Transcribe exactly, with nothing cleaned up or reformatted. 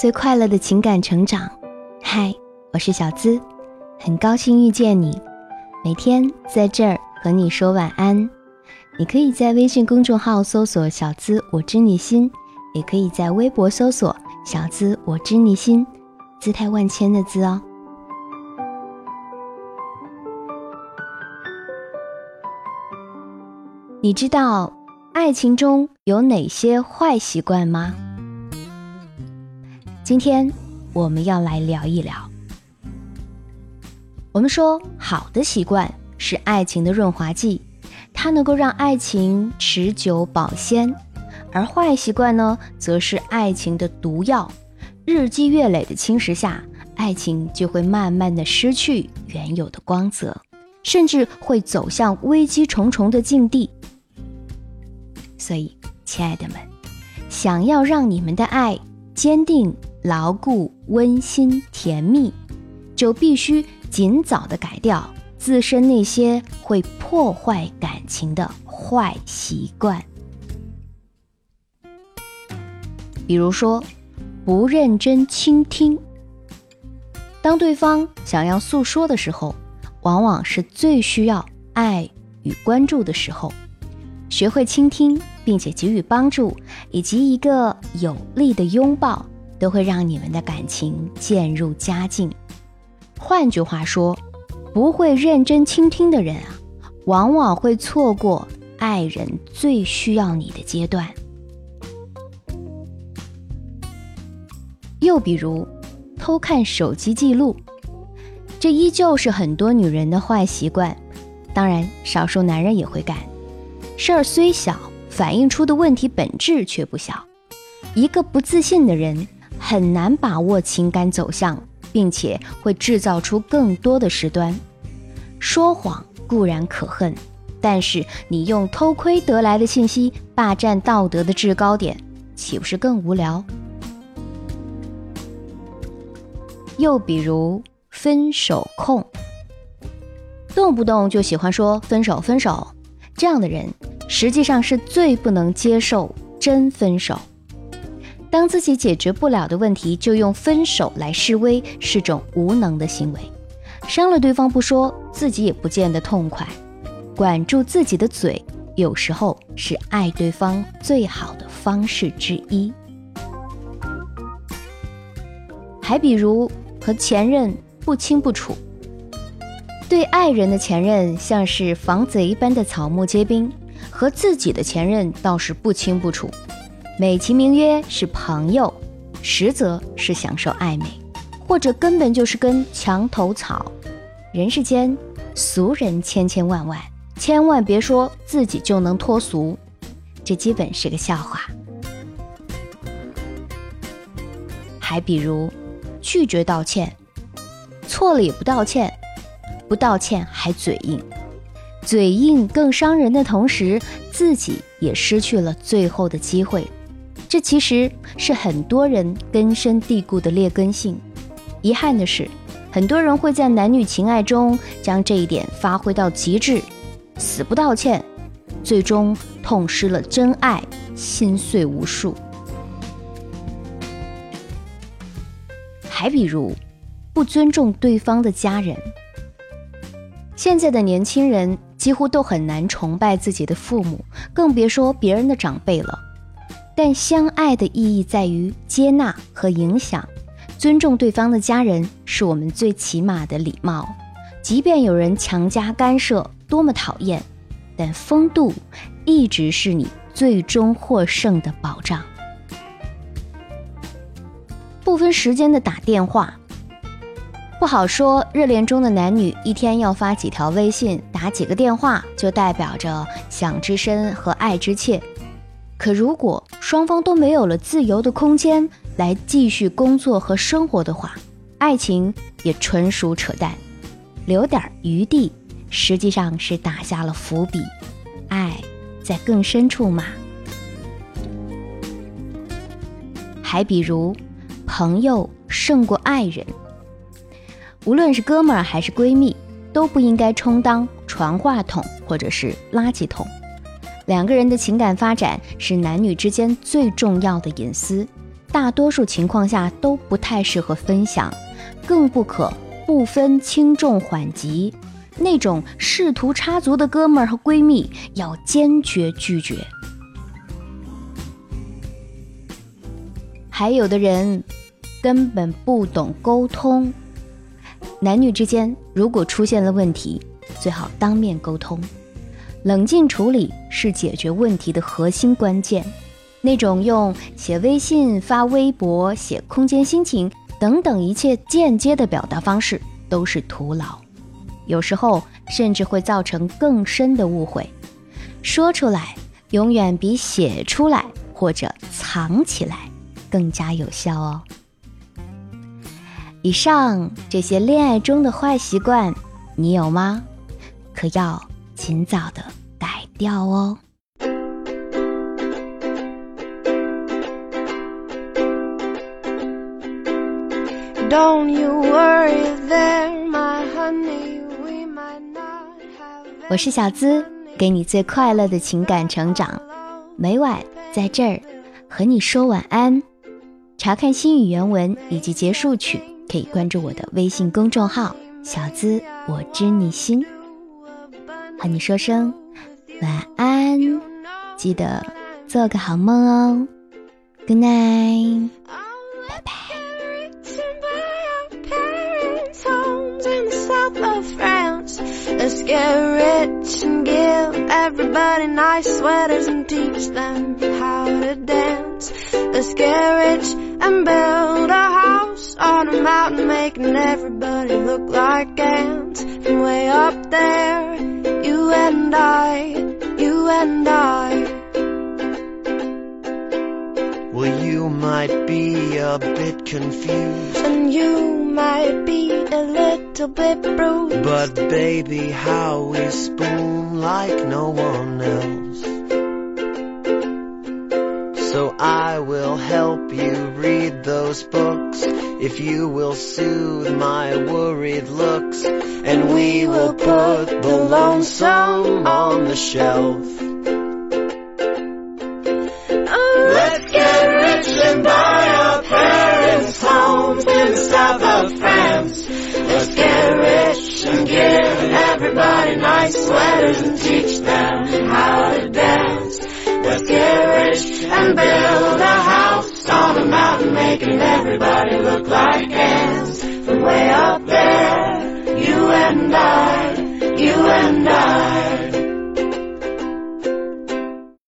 最快乐的情感成长。嗨，我是小资，很高兴遇见你，每天在这儿和你说晚安。你可以在微信公众号搜索小资我知你心，也可以在微博搜索小资我知你心，姿态万千的资哦。你知道爱情中有哪些坏习惯吗？今天我们要来聊一聊。我们说好的习惯是爱情的润滑剂，它能够让爱情持久保鲜，而坏习惯呢，则是爱情的毒药，日积月累的侵蚀下，爱情就会慢慢的失去原有的光泽，甚至会走向危机重重的境地。所以，亲爱的们，想要让你们的爱坚定、牢固、温馨、甜蜜，就必须尽早地改掉自身那些会破坏感情的坏习惯。比如说，不认真倾听。当对方想要诉说的时候，往往是最需要爱与关注的时候，学会倾听并且给予帮助，以及一个有力的拥抱，都会让你们的感情渐入佳境。换句话说，不会认真倾听的人啊，往往会错过爱人最需要你的阶段。又比如，偷看手机记录，这依旧是很多女人的坏习惯，当然少数男人也会干。事儿虽小，反映出的问题本质却不小。一个不自信的人很难把握情感走向，并且会制造出更多的事端。说谎固然可恨，但是你用偷窥得来的信息霸占道德的制高点，岂不是更无聊？又比如分手控，动不动就喜欢说分手分手，这样的人实际上是最不能接受真分手。当自己解决不了的问题就用分手来示威，是种无能的行为，伤了对方不说，自己也不见得痛快。管住自己的嘴，有时候是爱对方最好的方式之一。还比如和前任不清不楚，对爱人的前任像是防贼般的草木皆兵，和自己的前任倒是不清不楚，美其名曰是朋友，实则是享受暧昧，或者根本就是根墙头草。人世间俗人千千万万，千万别说自己就能脱俗，这基本是个笑话。还比如拒绝道歉，错了也不道歉，不道歉还嘴硬，嘴硬更伤人的同时，自己也失去了最后的机会。这其实是很多人根深蒂固的劣根性。遗憾的是，很多人会在男女情爱中将这一点发挥到极致，死不道歉，最终痛失了真爱，心碎无数。还比如不尊重对方的家人，现在的年轻人几乎都很难崇拜自己的父母，更别说别人的长辈了。但相爱的意义在于接纳和影响，尊重对方的家人是我们最起码的礼貌。即便有人强加干涉，多么讨厌，但风度一直是你最终获胜的保障。不分时间的打电话，不好说热恋中的男女一天要发几条微信，打几个电话，就代表着想之深和爱之切。可如果双方都没有了自由的空间来继续工作和生活的话，爱情也纯属扯淡。留点余地实际上是打下了伏笔，爱在更深处嘛。还比如朋友胜过爱人，无论是哥们儿还是闺蜜，都不应该充当传话筒或者是垃圾桶。两个人的情感发展是男女之间最重要的隐私，大多数情况下都不太适合分享，更不可不分轻重缓急。那种试图插足的哥们儿和闺蜜要坚决拒绝。还有的人根本不懂沟通，男女之间如果出现了问题，最好当面沟通，冷静处理是解决问题的核心关键。那种用写微信、发微博、写空间心情等等一切间接的表达方式都是徒劳，有时候甚至会造成更深的误会。说出来永远比写出来或者藏起来更加有效哦。以上这些恋爱中的坏习惯，你有吗？可要尽早的改掉哦。Don't you worry there, my honey, we might not have any. 我是小资，给你最快乐的情感成长。每晚在这儿和你说晚安。查看新语原文以及结束曲，可以关注我的微信公众号小资我知你心，和你说声晚安，记得做个好梦哦。 Good night， 拜拜。Let's get rich and give everybody nice sweaters and teach them how to dance. Let's get rich and build a house on a mountain, making everybody look like ants. From way up there, you and I, you and I. Well, you might be a bit confused, and you might be a little bit bruised, but baby, how we spoon like no one else. So I will help you read those books, if you will soothe my worried looks, and we will put the lonesome on the shelf. Let's get rich and buy our parents' homes in the south of France. Let's get rich and give everybody nice sweaters and teach them how to dance. Let's get rich and build a house on a mountain, making everybody look like ants. From way up there, you and I, you and I.